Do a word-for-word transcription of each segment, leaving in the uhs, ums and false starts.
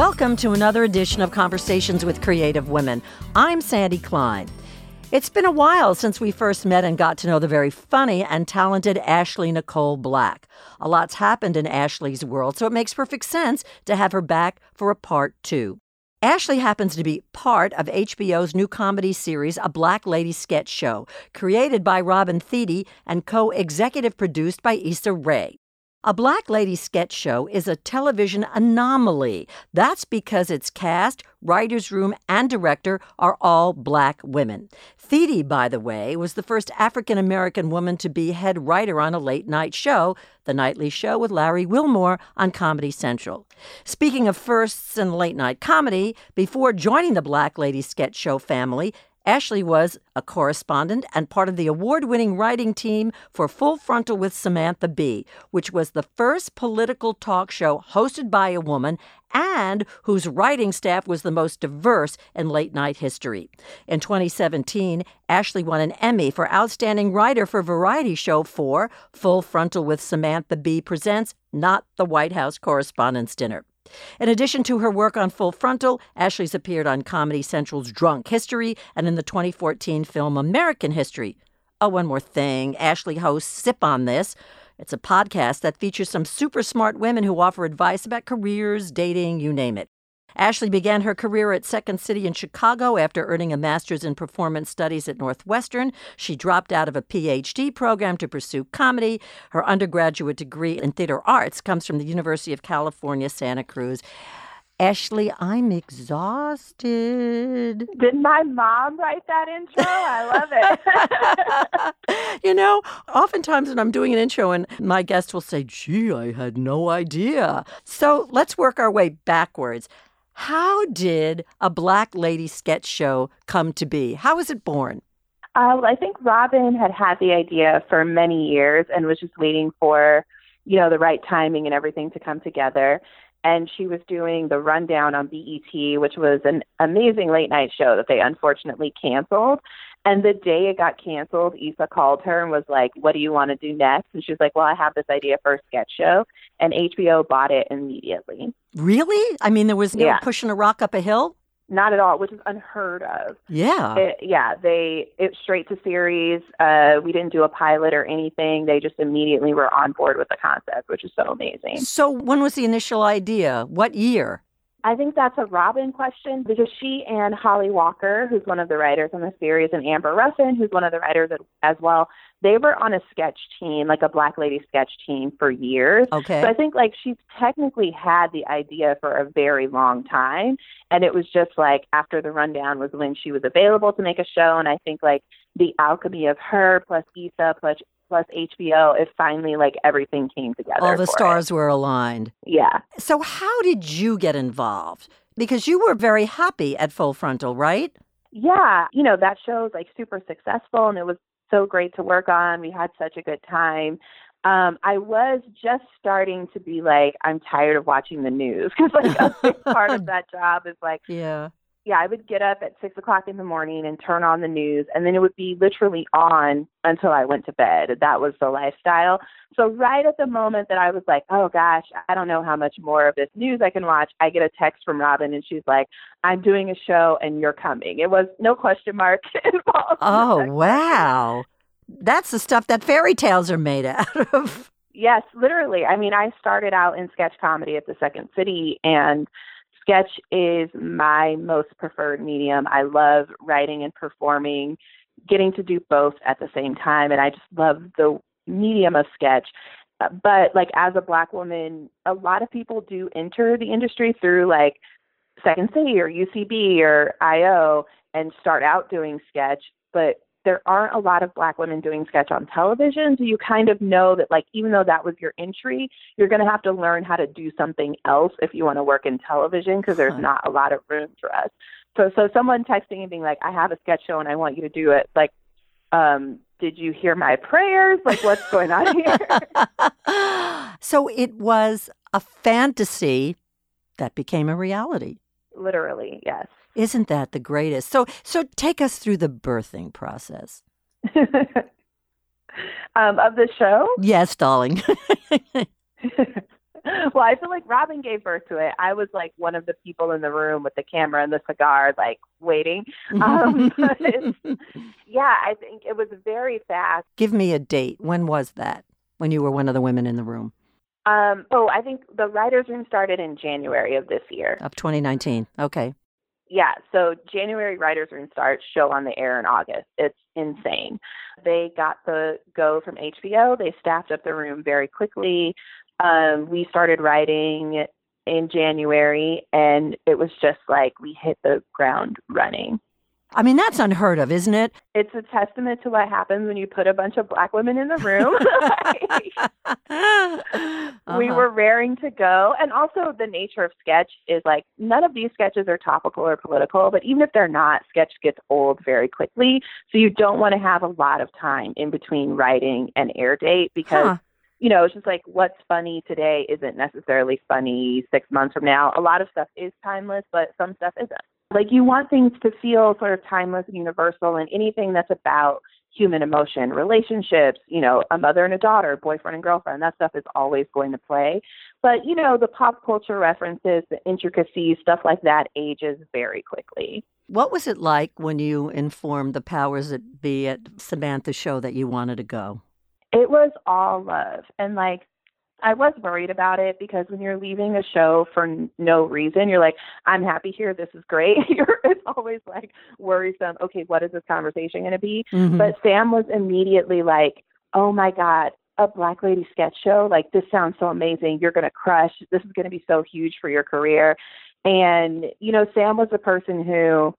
Welcome to another edition of Conversations with Creative Women. I'm Sandy Klein. It's been a while since we first met and got to know the very funny and talented Ashley Nicole Black. A lot's happened in Ashley's world, so it makes perfect sense to have her back for a part two. Ashley happens to be part of H B O's new comedy series, A Black Lady Sketch Show, created by Robin Thede and co-executive produced by Issa Rae. A Black Lady Sketch Show is a television anomaly. That's because its cast, writer's room, and director are all Black women. Thede, by the way, was the first African-American woman to be head writer on a late-night show, The Nightly Show with Larry Wilmore on Comedy Central. Speaking of firsts in late-night comedy, before joining the Black Lady Sketch Show family, Ashley was a correspondent and part of the award-winning writing team for Full Frontal with Samantha Bee, which was the first political talk show hosted by a woman and whose writing staff was the most diverse in late-night history. In twenty seventeen, Ashley won an Emmy for Outstanding Writer for Variety Show for Full Frontal with Samantha Bee Presents Not the White House Correspondents' Dinner. In addition to her work on Full Frontal, Ashley's appeared on Comedy Central's Drunk History and in the twenty fourteen film American History. Oh, one more thing. Ashley hosts Sip on This. It's a podcast that features some super smart women who offer advice about careers, dating, you name it. Ashley began her career at Second City in Chicago after earning a master's in performance studies at Northwestern. She dropped out of a P H D program to pursue comedy. Her undergraduate degree in theater arts comes from the University of California, Santa Cruz. Ashley, I'm exhausted. Did my mom write that intro? I love it. You know, oftentimes when I'm doing an intro and my guest will say, gee, I had no idea. So let's work our way backwards. How did A Black Lady Sketch Show come to be? How was it born? Uh, well, I think Robin had had the idea for many years and was just waiting for, you know, the right timing and everything to come together. And she was doing the Rundown on B E T, which was an amazing late night show that they unfortunately canceled. And the day it got canceled, Issa called her and was like, what do you want to do next? And she was like, well, I have this idea for a sketch show. And H B O bought it immediately. Really? I mean, there was no yeah. pushing a rock up a hill? Not at all, which is unheard of. Yeah. It, yeah, they it straight to series. Uh, we didn't do a pilot or anything. They just immediately were on board with the concept, which is so amazing. So when was the initial idea? What year? I think that's a Robin question because she and Holly Walker, who's one of the writers on the series, and Amber Ruffin, who's one of the writers as well, they were on a sketch team, like a Black Lady sketch team for years. Okay. So I think like she's technically had the idea for a very long time. And it was just like after the Rundown was when she was available to make a show. And I think like the alchemy of her plus Issa plus plus H B O, it finally, like, everything came together. All the stars were aligned. Yeah. So how did you get involved? Because you were very happy at Full Frontal, right? Yeah. You know, that show was, like, super successful, and it was so great to work on. We had such a good time. Um, I was just starting to be like, I'm tired of watching the news. Because, like, a big part of that job is, like... yeah. Yeah, I would get up at six o'clock in the morning and turn on the news, and then it would be literally on until I went to bed. That was the lifestyle. So right at the moment that I was like, oh, gosh, I don't know how much more of this news I can watch, I get a text from Robin, and she's like, I'm doing a show, and you're coming. It was no question mark involved. Oh, wow. That's the stuff that fairy tales are made out of. Yes, literally. I mean, I started out in sketch comedy at the Second City, and sketch is my most preferred medium. I love writing and performing, getting to do both at the same time. And I just love the medium of sketch. But like as a Black woman, a lot of people do enter the industry through like Second City or U C B or I O and start out doing sketch. But there aren't a lot of Black women doing sketch on television. So you kind of know that, like, even though that was your entry, you're going to have to learn how to do something else if you want to work in television because there's not a lot of room for us. So, so someone texting and being like, I have a sketch show and I want you to do it. Like, um, did you hear my prayers? Like, what's going on here? So it was a fantasy that became a reality. Literally, yes. Isn't that the greatest? So so take us through the birthing process. um, of the show? Yes, darling. Well, I feel like Robin gave birth to it. I was like one of the people in the room with the camera and the cigar, like waiting. Um, but yeah, I think it was very fast. Give me a date. When was that? When you were one of the women in the room? Um, oh, I think the writer's room started in January of this year. Of twenty nineteen. Okay. Yeah, so January writers' room starts, show on the air in August. It's insane. They got the go from H B O. They staffed up the room very quickly. Um, we started writing in January, and it was just like we hit the ground running. I mean, that's unheard of, isn't it? It's a testament to what happens when you put a bunch of Black women in the room. Like, uh-huh. We were raring to go. And also the nature of sketch is like none of these sketches are topical or political, but even if they're not, sketch gets old very quickly. So you don't want to have a lot of time in between writing and air date because, huh. you know, it's just like what's funny today isn't necessarily funny six months from now. A lot of stuff is timeless, but some stuff isn't. Like you want things to feel sort of timeless and universal, and anything that's about human emotion, relationships, you know, a mother and a daughter, boyfriend and girlfriend, that stuff is always going to play. But, you know, the pop culture references, the intricacies, stuff like that ages very quickly. What was it like when you informed the powers that be at Samantha's show that you wanted to go? It was all love. And like, I was worried about it because when you're leaving a show for n- no reason, you're like, I'm happy here. This is great. You're, it's always like worrisome. Okay, what is this conversation going to be? Mm-hmm. But Sam was immediately like, oh my God, a Black Lady sketch show. Like, this sounds so amazing. You're going to crush. This is going to be so huge for your career. And, you know, Sam was the person who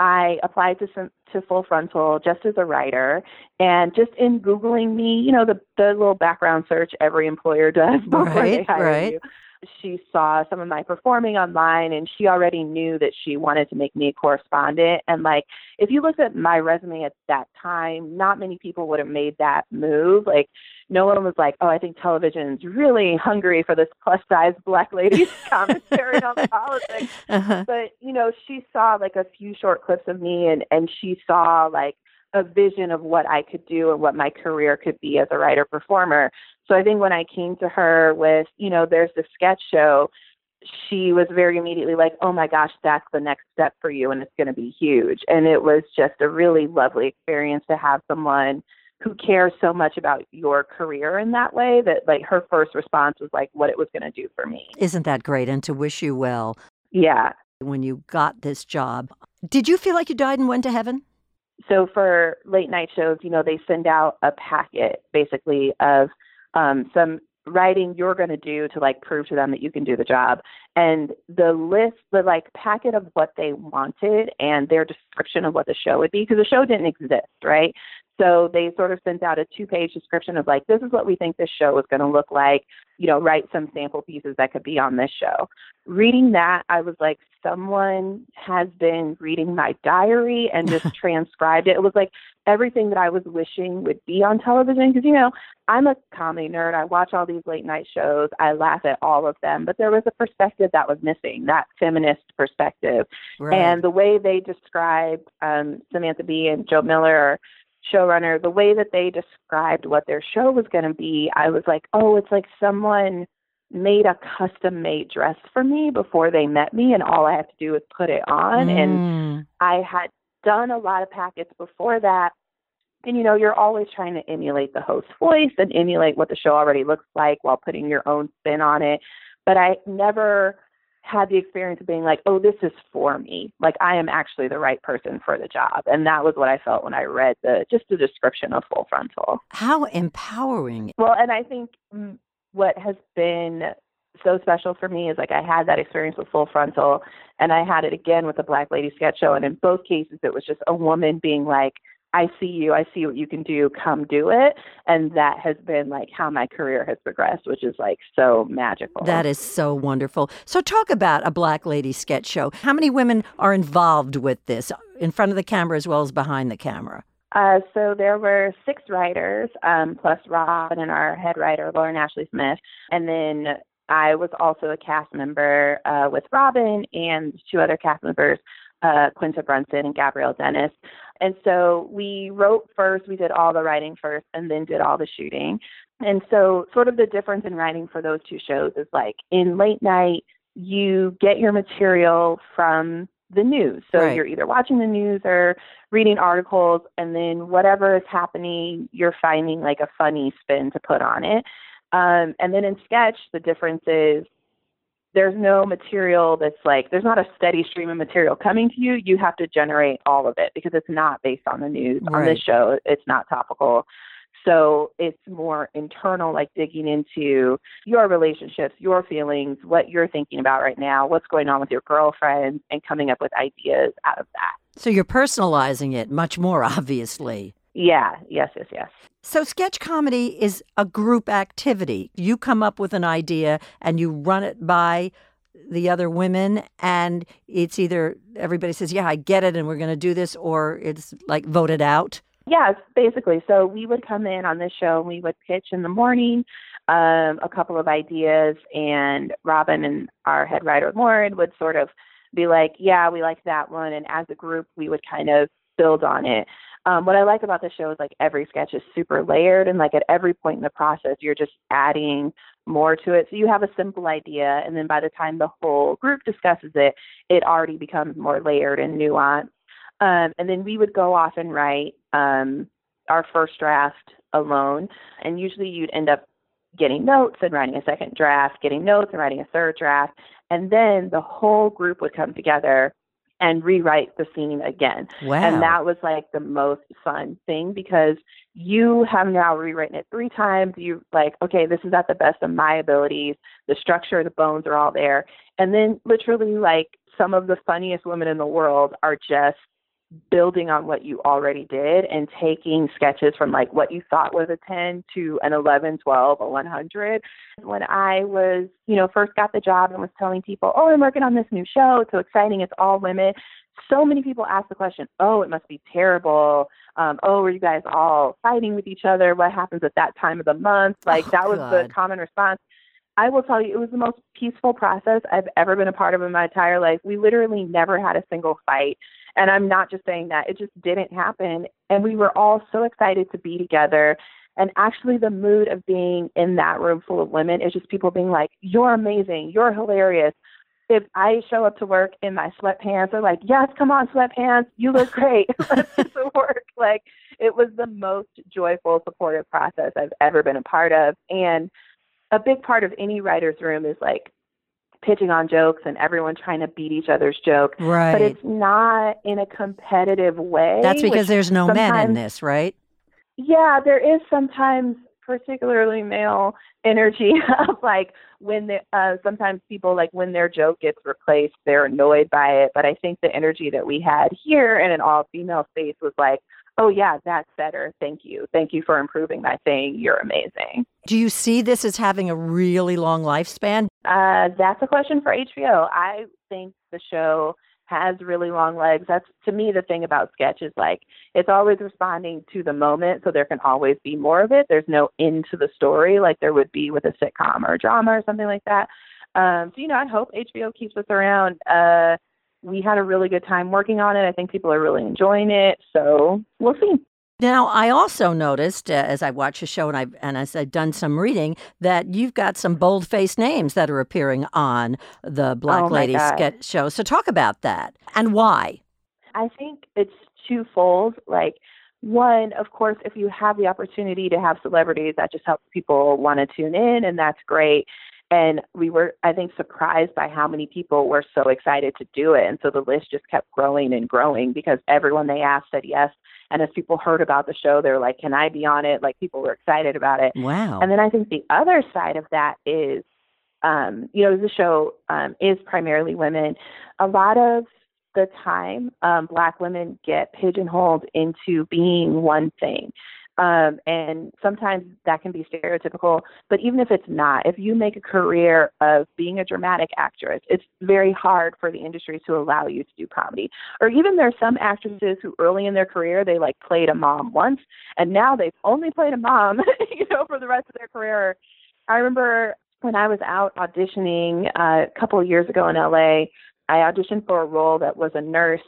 I applied to some, to Full Frontal just as a writer, and just in Googling me, you know, the, the little background search every employer does before right, they hire right. you. She saw some of my performing online, and she already knew that she wanted to make me a correspondent. And like, if you looked at my resume at that time, not many people would have made that move. Like, no one was like, oh, I think television's really hungry for this plus-size Black lady's commentary on politics. Uh-huh. But, you know, she saw like a few short clips of me, and, and she saw like a vision of what I could do and what my career could be as a writer-performer. So I think when I came to her with, you know, there's the sketch show, she was very immediately like, oh my gosh, that's the next step for you, and it's going to be huge. And it was just a really lovely experience to have someone who cares so much about your career in that way that like her first response was like what it was going to do for me. Isn't that great? And to wish you well. Yeah. When you got this job, did you feel like you died and went to heaven? So for late night shows, you know, they send out a packet basically of um, some writing you're going to do to like prove to them that you can do the job. And the list, the like packet of what they wanted and their description of what the show would be, because the show didn't exist, right? So they sort of sent out a two-page description of like, this is what we think this show is going to look like. You know, write some sample pieces that could be on this show. Reading that, I was like, someone has been reading my diary and just transcribed it. It was like everything that I was wishing would be on television. Because, you know, I'm a comedy nerd. I watch all these late night shows. I laugh at all of them. But there was a perspective that was missing, that feminist perspective. Right. And the way they described um, Samantha Bee and Joe Miller, showrunner, the way that they described what their show was going to be, I was like, oh, it's like someone made a custom-made dress for me before they met me, and all I have to do is put it on. Mm. And I had done a lot of packets before that. And, you know, you're always trying to emulate the host's voice and emulate what the show already looks like while putting your own spin on it. But I never had the experience of being like, oh, this is for me. Like, I am actually the right person for the job. And that was what I felt when I read the just the description of Full Frontal. How empowering. Well, and I think what has been so special for me is like I had that experience with Full Frontal, and I had it again with the Black Lady Sketch Show. And in both cases, it was just a woman being like, I see you. I see what you can do. Come do it. And that has been like how my career has progressed, which is like so magical. That is so wonderful. So talk about a Black Lady sketch show. How many women are involved with this in front of the camera as well as behind the camera? Uh, so there were six writers, um, plus Robin and our head writer, Lauren Ashley Smith. And then I was also a cast member uh, with Robin and two other cast members, Uh, Quinta Brunson and Gabrielle Dennis. And so we wrote first, we did all the writing first, and then did all the shooting. And so sort of the difference in writing for those two shows is, like, in late night, you get your material from the news. So right. You're either watching the news or reading articles, and then whatever is happening, you're finding, like, a funny spin to put on it. Um, and then in sketch, the difference is there's no material that's like, there's not a steady stream of material coming to you. You have to generate all of it because it's not based on the news. Right. On this show, it's not topical. So it's more internal, like digging into your relationships, your feelings, what you're thinking about right now, what's going on with your girlfriend, and coming up with ideas out of that. So you're personalizing it much more, obviously. Yeah. Yes, yes, yes. So sketch comedy is a group activity. You come up with an idea and you run it by the other women, and it's either everybody says, yeah, I get it, and we're going to do this, or it's like voted out. Yes, basically. So we would come in on this show and we would pitch in the morning um, a couple of ideas, and Robin and our head writer, Lauren, would sort of be like, yeah, we like that one. And as a group, we would kind of build on it. Um, what I like about the show is, like, every sketch is super layered, and, like, at every point in the process, you're just adding more to it. So you have a simple idea, and then by the time the whole group discusses it, it already becomes more layered and nuanced. Um, and then we would go off and write um, our first draft alone. And usually you'd end up getting notes and writing a second draft, getting notes and writing a third draft. And then the whole group would come together and rewrite the scene again. Wow. And that was, like, the most fun thing, because you have now rewritten it three times. You like, okay, this is at the best of my abilities. The structure, the bones are all there. And then literally, like, some of the funniest women in the world are just building on what you already did and taking sketches from, like, what you thought was a ten to an eleven, twelve, a one hundred. When I was, you know, first got the job and was telling people, oh, I'm working on this new show, it's so exciting, it's all women, so many people asked the question, oh, it must be terrible. Um, oh, are you guys all fighting with each other? What happens at that time of the month? Like, oh, that was God. The common response. I will tell you, it was the most peaceful process I've ever been a part of in my entire life. We literally never had a single fight. And I'm not just saying that. It just didn't happen. And we were all so excited to be together. And actually the mood of being in that room full of women is just people being like, you're amazing, you're hilarious. If I show up to work in my sweatpants, they're like, yes, come on, sweatpants, you look great. Let's get to work. Like, it was the most joyful, supportive process I've ever been a part of. And a big part of any writer's room is, like, pitching on jokes and everyone trying to beat each other's joke. Right. But it's not in a competitive way. That's because there's no men in this, right? Yeah, there is sometimes particularly male energy of, like, when they, uh, sometimes people, like, when their joke gets replaced, they're annoyed by it. But I think the energy that we had here in an all-female space was like, oh, yeah, that's better. Thank you. Thank you for improving that thing. You're amazing. Do you see this as having a really long lifespan? Uh, that's a question for H B O. I think the show has really long legs. That's, to me, the thing about sketch is, like, it's always responding to the moment, so there can always be more of it. There's no end to the story like there would be with a sitcom or a drama or something like that. Um, so, you know, I hope H B O keeps us around. Uh We had a really good time working on it. I think people are really enjoying it. So we'll see. Now, I also noticed uh, as I watched the show and, I've, and as I've done some reading that you've got some bold-faced names that are appearing on the Black oh Lady Sketch Show. So talk about that and why. I think it's twofold. Like, one, of course, if you have the opportunity to have celebrities, that just helps people want to tune in, and that's great. And we were, I think, surprised by how many people were so excited to do it. And so the list just kept growing and growing because everyone they asked said yes. And as people heard about the show, they were like, can I be on it? Like, people were excited about it. Wow. And then I think the other side of that is, um, you know, the show um, is primarily women. A lot of the time, um, Black women get pigeonholed into being one thing. Um, and sometimes that can be stereotypical, but even if it's not, if you make a career of being a dramatic actress, it's very hard for the industry to allow you to do comedy. Or even there are some actresses who early in their career, they like played a mom once, and now they've only played a mom, you know, for the rest of their career. I remember when I was out auditioning uh, a couple of years ago in L A, I auditioned for a role that was a nurse.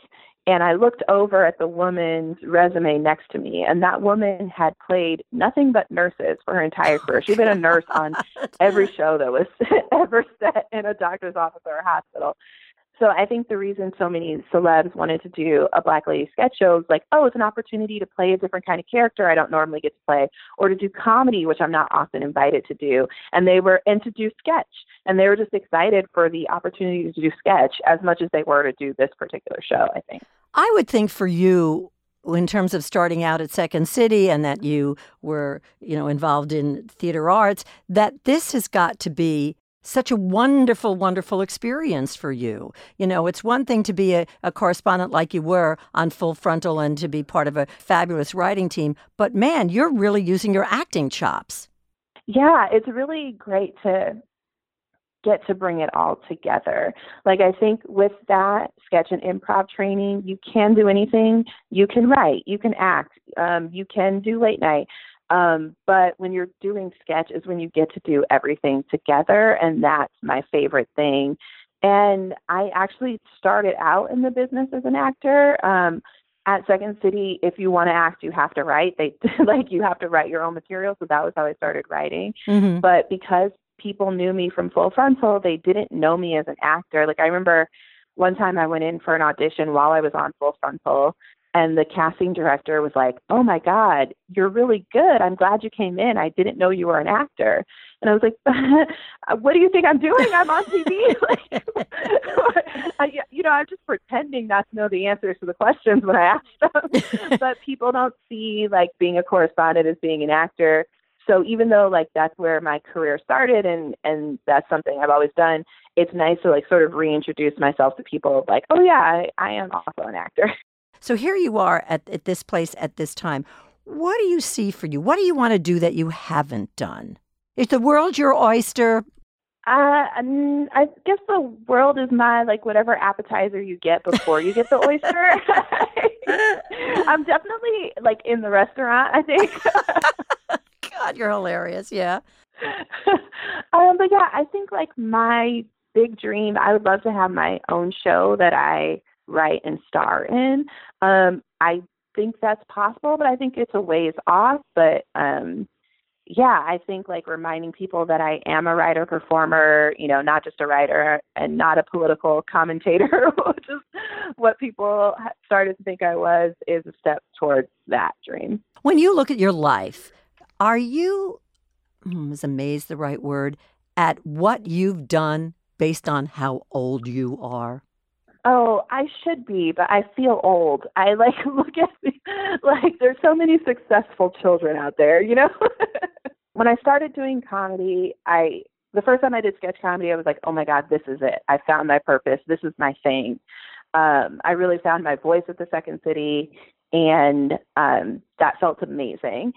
And I looked over at the woman's resume next to me, and that woman had played nothing but nurses for her entire career. She'd been a nurse on every show that was ever set in a doctor's office or a hospital. So I think the reason so many celebs wanted to do a Black Lady Sketch Show is like, oh, it's an opportunity to play a different kind of character I don't normally get to play, or to do comedy, which I'm not often invited to do. And they were, and to do sketch. And they were just excited for the opportunity to do sketch as much as they were to do this particular show, I think. I would think for you, in terms of starting out at Second City and that you were, you know, involved in theater arts, that this has got to be such a wonderful, wonderful experience for you. You know, it's one thing to be a, a correspondent like you were on Full Frontal and to be part of a fabulous writing team, but man, you're really using your acting chops. Yeah, it's really great to get to bring it all together. Like, I think with that sketch and improv training, you can do anything. You can write, you can act, um, you can do late night. Um, but when you're doing sketch is when you get to do everything together, and that's my favorite thing. And I actually started out in the business as an actor. Um, at Second City, if you want to act, you have to write. They like, you have to write your own material. So that was how I started writing. Mm-hmm. But because people knew me from Full Frontal, they didn't know me as an actor. Like, I remember one time I went in for an audition while I was on Full Frontal, and the casting director was like, oh, my God, you're really good. I'm glad you came in. I didn't know you were an actor. And I was like, what do you think I'm doing? I'm on T V. Like, I, you know, I'm just pretending not to know the answers to the questions when I ask them. But people don't see, like, being a correspondent as being an actor. So even though, like, that's where my career started, and, and that's something I've always done, it's nice to, like, sort of reintroduce myself to people like, oh, yeah, I, I am also an actor. So here you are at, at this place at this time. What do you see for you? What do you want to do that you haven't done? Is the world your oyster? Uh, I, mean, I guess the world is my, like, whatever appetizer you get before you get the oyster. I'm definitely, like, in the restaurant, I think. God, you're hilarious. Yeah. um, but yeah, I think, like, my big dream, I would love to have my own show that I write and star in. Um, I think that's possible, but I think it's a ways off. But um, yeah, I think, like, reminding people that I am a writer performer, you know, not just a writer and not a political commentator, which is what people started to think I was, is a step towards that dream. When you look at your life, are you, is amazed the right word, at what you've done based on how old you are? Oh, I should be, but I feel old. I, like, look at me, like, there's so many successful children out there, you know? When I started doing comedy, I the first time I did sketch comedy, I was like, oh, my God, this is it. I found my purpose. This is my thing. Um, I really found my voice at the Second City, and um, that felt amazing.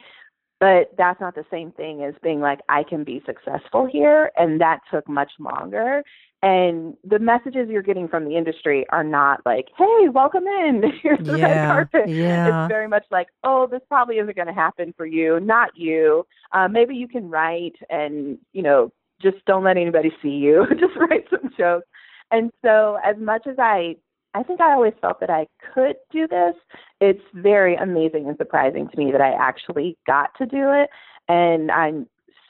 But that's not the same thing as being like, I can be successful here. And that took much longer. And the messages you're getting from the industry are not like, hey, welcome in. Here's the yeah, red carpet. Yeah. It's very much like, oh, this probably isn't going to happen for you. Not you. Uh, maybe you can write, and, you know, just don't let anybody see you. Just write some jokes. And so as much as I, I think I always felt that I could do this, it's very amazing and surprising to me that I actually got to do it. And I'm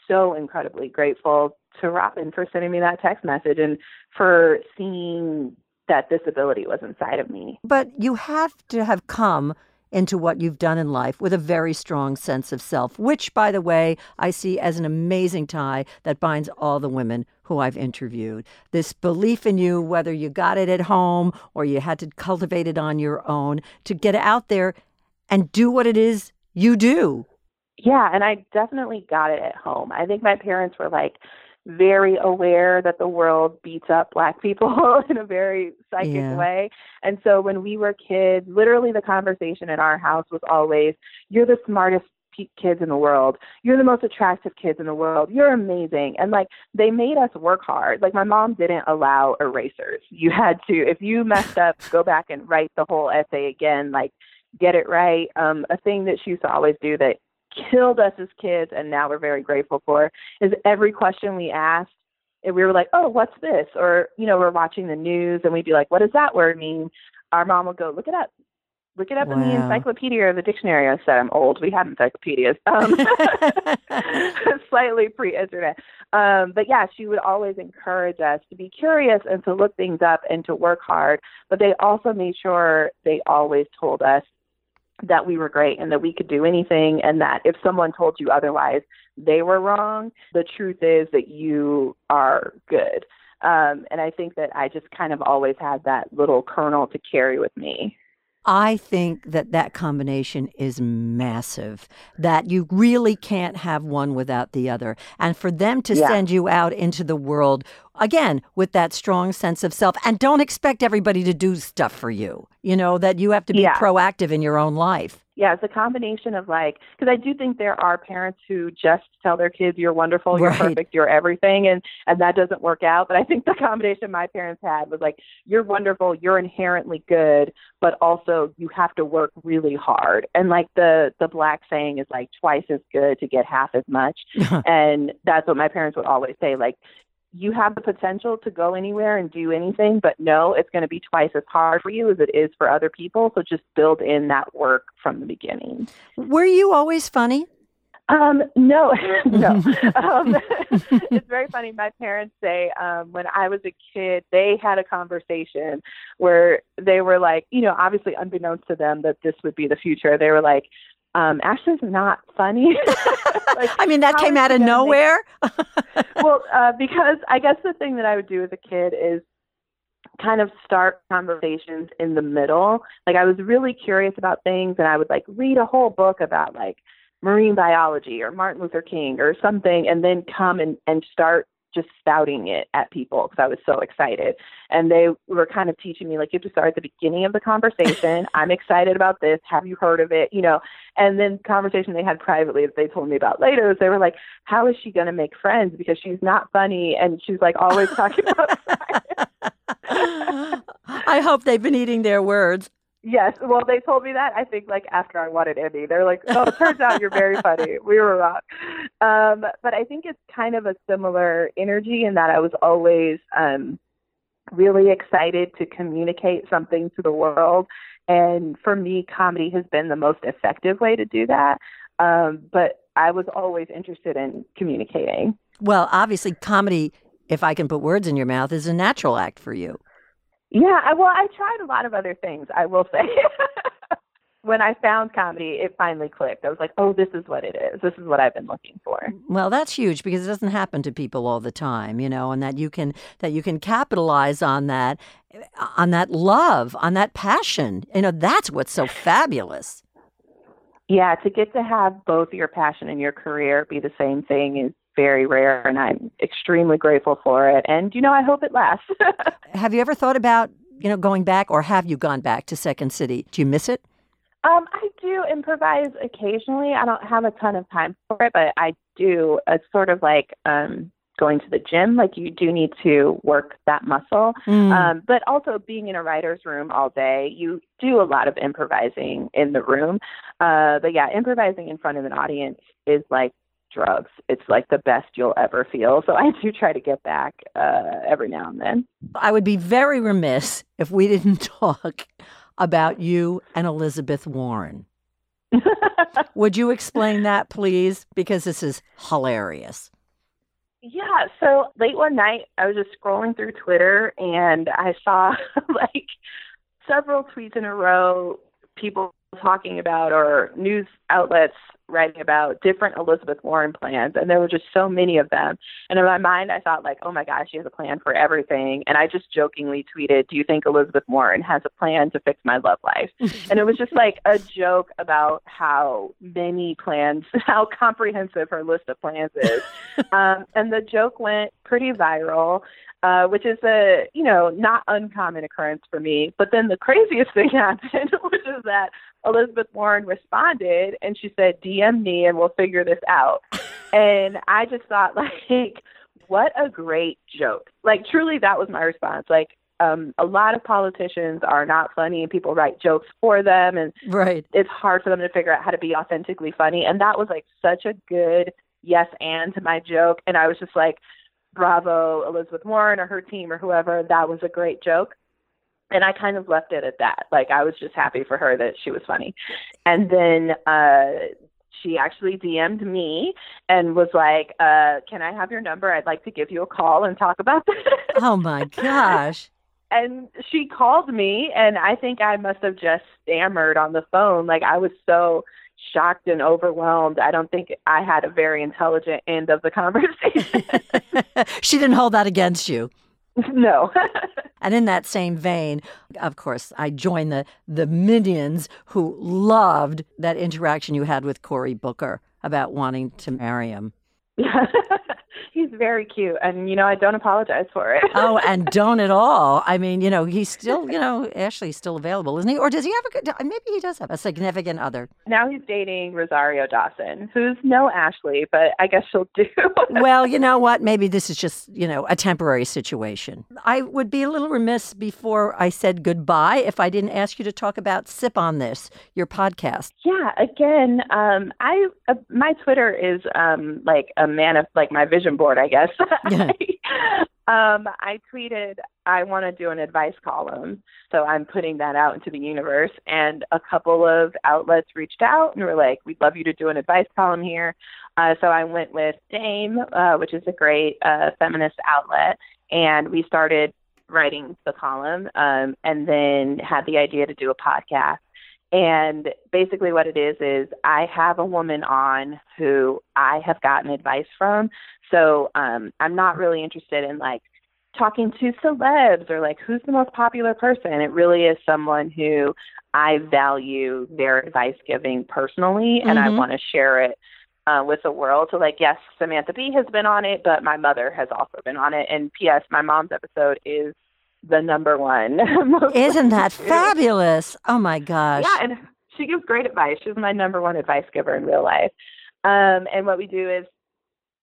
so incredibly grateful to Robin for sending me that text message and for seeing that this ability was inside of me. But you have to have come into what you've done in life with a very strong sense of self, which, by the way, I see as an amazing tie that binds all the women who I've interviewed. This belief in you, whether you got it at home or you had to cultivate it on your own, to get out there and do what it is you do. Yeah, and I definitely got it at home. I think my parents were, like, very aware that the world beats up Black people in a very psychic yeah. way. And so when we were kids, literally the conversation in our house was always, you're the smartest pe- kids in the world. You're the most attractive kids in the world. You're amazing. And, like, they made us work hard. Like, my mom didn't allow erasers. You had to, if you messed up, go back and write the whole essay again, like, get it right. Um, a thing that she used to always do that killed us as kids, and now we're very grateful for, is every question we asked, we were like, oh, what's this? Or, you know, we're watching the news and we'd be like, what does that word mean? our mom would go, look it up. Look it up wow. in the encyclopedia or the dictionary. I said, I'm old. We had encyclopedias. Um, slightly pre-internet. Um, but, yeah, she would always encourage us to be curious and to look things up and to work hard. But they also made sure they always told us that we were great and that we could do anything, and that if someone told you otherwise they were wrong, the truth is that you are good. Um, and I think that I just kind of always had that little kernel to carry with me. I think that that combination is massive, that you really can't have one without the other. And for them to yeah. send you out into the world, again, with that strong sense of self, and don't expect everybody to do stuff for you, you know, that you have to be yeah. proactive in your own life. Yeah, it's a combination of, like, because I do think there are parents who just tell their kids, you're wonderful, you're right. perfect, you're everything, and, and that doesn't work out. But I think the combination my parents had was like, you're wonderful, you're inherently good, but also you have to work really hard. And like the, the Black saying is like, twice as good to get half as much. And that's what my parents would always say, like, you have the potential to go anywhere and do anything, but no, it's going to be twice as hard for you as it is for other people. So just build in that work from the beginning. Were you always funny? Um, no, no. Um, it's very funny. My parents say um, when I was a kid, they had a conversation where they were like, you know, obviously unbeknownst to them that this would be the future. They were like, Um, Ashley's not funny. Like, I mean, that came out of nowhere. Well, uh, because I guess the thing that I would do as a kid is kind of start conversations in the middle. Like, I was really curious about things, and I would like read a whole book about like marine biology or Martin Luther King or something, and then come and, and start just spouting it at people because I was so excited. And they were kind of teaching me, like, you have to start at the beginning of the conversation. I'm excited about this. Have you heard of it? You know, and then conversation they had privately that they told me about later is they were like, how is she going to make friends? Because she's not funny. And she's like always talking about science. I hope they've been eating their words. Yes. Well, they told me that, I think, like, after I won an Emmy. They're like, oh, it turns out you're very funny. We were wrong. Um, but I think it's kind of a similar energy in that I was always um, really excited to communicate something to the world. And for me, comedy has been the most effective way to do that. Um, but I was always interested in communicating. Well, obviously, comedy, if I can put words in your mouth, is a natural act for you. Yeah, I, well, I tried a lot of other things, I will say. When I found comedy, it finally clicked. I was like, oh, this is what it is. This is what I've been looking for. Well, that's huge, because it doesn't happen to people all the time, you know, and that you can that you can capitalize on that, on that love, on that passion. You know, that's what's so fabulous. Yeah, to get to have both your passion and your career be the same thing is very rare, and I'm extremely grateful for it. And, you know, I hope it lasts. Have you ever thought about, you know, going back, or have you gone back to Second City? Do you miss it? Um, I do improvise occasionally. I don't have a ton of time for it, but I do. It's sort of like um, going to the gym. Like, you do need to work that muscle. Mm. Um, but also being in a writer's room all day, you do a lot of improvising in the room. Uh, but, yeah, improvising in front of an audience is like drugs. It's like the best you'll ever feel. So I do try to get back uh, every now and then. I would be very remiss if we didn't talk about you and Elizabeth Warren. Would you explain that, please? Because this is hilarious. Yeah. So late one night, I was just scrolling through Twitter, and I saw like several tweets in a row, people talking about, or news outlets writing about, different Elizabeth Warren plans, and there were just so many of them. And in my mind, I thought, like, oh my gosh, she has a plan for everything. And I just jokingly tweeted, do you think Elizabeth Warren has a plan to fix my love life? And it was just like a joke about how many plans, how comprehensive her list of plans is. Um, and the joke went pretty viral, uh, which is a, you know, not uncommon occurrence for me. But then the craziest thing happened, which is that Elizabeth Warren responded, and she said, D M me and we'll figure this out. And I just thought, like, what a great joke. Like, truly, that was my response. Like, um, a lot of politicians are not funny, and people write jokes for them, and right. it's hard for them to figure out how to be authentically funny. And that was, like, such a good yes and to my joke. And I was just like, bravo, Elizabeth Warren or her team or whoever. That was a great joke. And I kind of left it at that. Like, I was just happy for her that she was funny. And then uh, she actually D M'd me and was like, uh, can I have your number? I'd like to give you a call and talk about this. Oh, my gosh. And she called me, and I think I must have just stammered on the phone. Like, I was so shocked and overwhelmed. I don't think I had a very intelligent end of the conversation. She didn't hold that against you. No. And in that same vein, of course, I joined the, the minions who loved that interaction you had with Cory Booker about wanting to marry him. Yeah. He's very cute. And, you know, I don't apologize for it. Oh, and don't at all. I mean, you know, he's still, you know, Ashley's still available, isn't he? Or does he have a good, maybe he does have a significant other. Now he's dating Rosario Dawson, who's no Ashley, but I guess she'll do. Well, you know what? Maybe this is just, you know, a temporary situation. I would be a little remiss before I said goodbye if I didn't ask you to talk about Sip on This, your podcast. Yeah. Again, um, I uh, my Twitter is um, like a man of, like my vision board, I guess. Yeah. I, um, I tweeted, I want to do an advice column. So I'm putting that out into the universe. And a couple of outlets reached out and were like, we'd love you to do an advice column here. Uh, so I went with Dame, uh, which is a great uh, feminist outlet. And we started writing the column um, and then had the idea to do a podcast. And basically what it is, is I have a woman on who I have gotten advice from. So um, I'm not really interested in like talking to celebs or like who's the most popular person. It really is someone who I value their advice giving personally, and mm-hmm. I want to share it uh, with the world. So like, yes, Samantha Bee has been on it, but my mother has also been on it. And P S, my mom's episode is the number one. Isn't that fabulous? Oh, my gosh. Yeah, and she gives great advice. She's my number one advice giver in real life. Um, and what we do is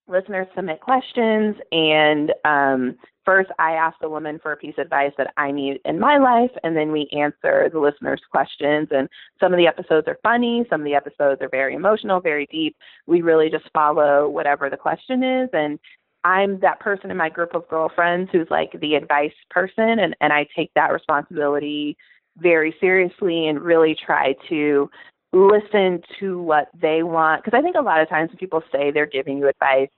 listeners submit questions. And um, first, I ask the woman for a piece of advice that I need in my life. And then we answer the listeners' questions. And some of the episodes are funny. Some of the episodes are very emotional, very deep. We really just follow whatever the question is. And I'm that person in my group of girlfriends who's like the advice person, and, and I take that responsibility very seriously and really try to listen to what they want. Because I think a lot of times when people say they're giving you advice,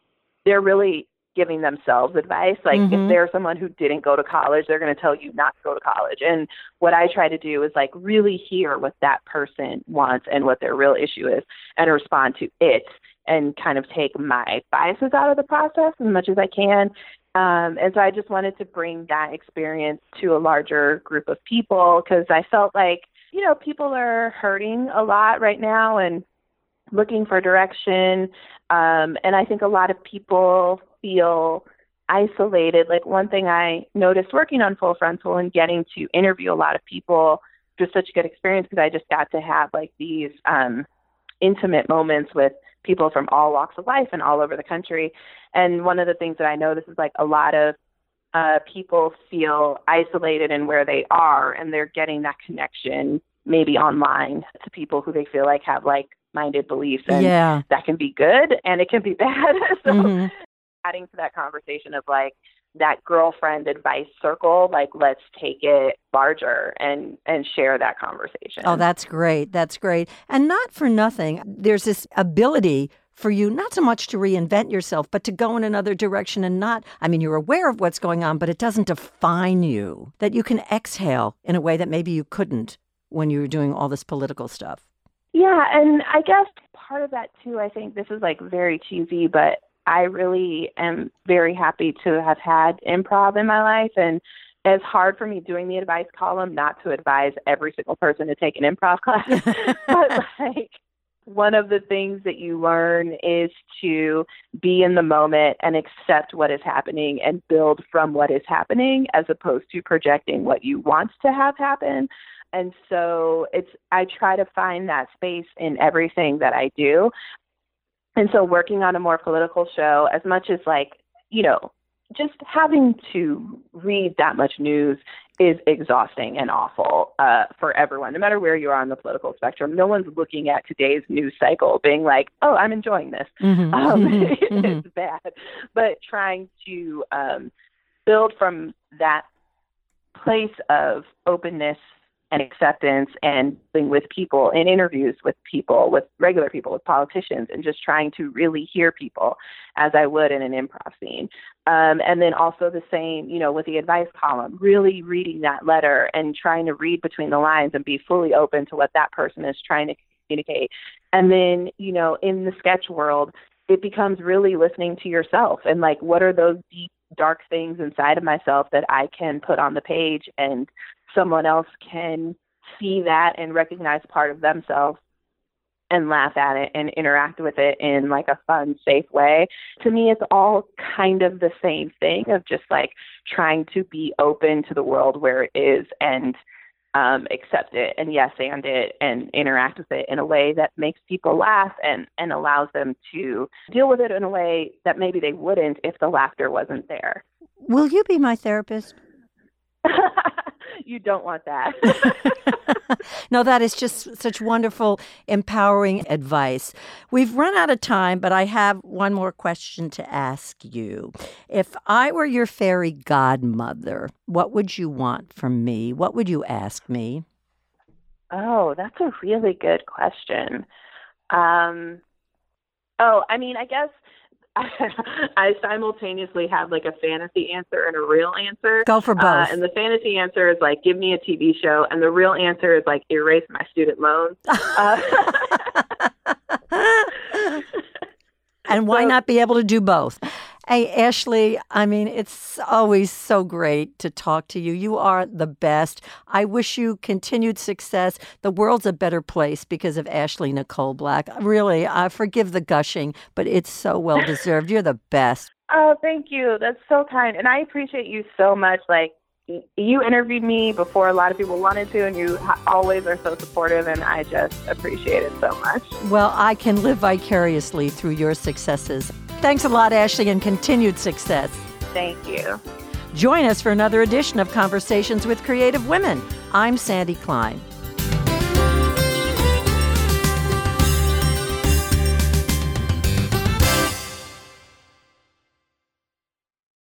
they're really giving themselves advice. Like mm-hmm. if they're someone who didn't go to college, they're going to tell you not to go to college. And what I try to do is like really hear what that person wants and what their real issue is and respond to it, and kind of take my biases out of the process as much as I can. Um, and so I just wanted to bring that experience to a larger group of people, because I felt like, you know, people are hurting a lot right now and looking for direction. Um, and I think a lot of people feel isolated. Like one thing I noticed working on Full Frontal and getting to interview a lot of people, just such a good experience, because I just got to have like these um, intimate moments with people from all walks of life and all over the country. And one of the things that I notice is like a lot of uh, people feel isolated in where they are, and they're getting that connection maybe online to people who they feel like have like minded beliefs, and yeah. that can be good and it can be bad. So mm-hmm. adding to that conversation of like that girlfriend advice circle, like let's take it larger and, and share that conversation. Oh, that's great. That's great. And not for nothing, there's this ability for you not so much to reinvent yourself, but to go in another direction and not, I mean, you're aware of what's going on, but it doesn't define you, that you can exhale in a way that maybe you couldn't when you were doing all this political stuff. Yeah. And I guess part of that too, I think this is like very cheesy, but I really am very happy to have had improv in my life. And it's hard for me doing the advice column not to advise every single person to take an improv class. But like one of the things that you learn is to be in the moment and accept what is happening and build from what is happening, as opposed to projecting what you want to have happen. And so it's, I try to find that space in everything that I do. And so working on a more political show, as much as like, you know, just having to read that much news is exhausting and awful uh, for everyone, no matter where you are on the political spectrum. No one's looking at today's news cycle being like, oh, I'm enjoying this. Mm-hmm. Um, mm-hmm. It's bad. But trying to um, build from that place of openness and acceptance and being with people in interviews with people, with regular people, with politicians, and just trying to really hear people as I would in an improv scene. Um, and then also the same, you know, with the advice column, really reading that letter and trying to read between the lines and be fully open to what that person is trying to communicate. And then, you know, in the sketch world, it becomes really listening to yourself and like, what are those deep, dark things inside of myself that I can put on the page and someone else can see that and recognize part of themselves and laugh at it and interact with it in like a fun, safe way. To me, it's all kind of the same thing of just like trying to be open to the world where it is and um, accept it and yes, and it and interact with it in a way that makes people laugh and, and allows them to deal with it in a way that maybe they wouldn't if the laughter wasn't there. Will you be my therapist? You don't want that. No, that is just such wonderful, empowering advice. We've run out of time, but I have one more question to ask you. If I were your fairy godmother, what would you want from me? What would you ask me? Oh, that's a really good question. Um, oh, I mean, I guess I, I simultaneously have like a fantasy answer and a real answer. Go for both. Uh, and the fantasy answer is like, give me a T V show. And the real answer is like, erase my student loans. Uh, and why so, not be able to do both? Hey, Ashley, I mean, it's always so great to talk to you. You are the best. I wish you continued success. The world's a better place because of Ashley Nicole Black. Really, I forgive the gushing, but it's so well deserved. You're the best. Oh, thank you. That's so kind. And I appreciate you so much. Like, you interviewed me before a lot of people wanted to, and you always are so supportive, and I just appreciate it so much. Well, I can live vicariously through your successes. Thanks a lot, Ashley, and continued success. Thank you. Join us for another edition of Conversations with Creative Women. I'm Sandy Klein.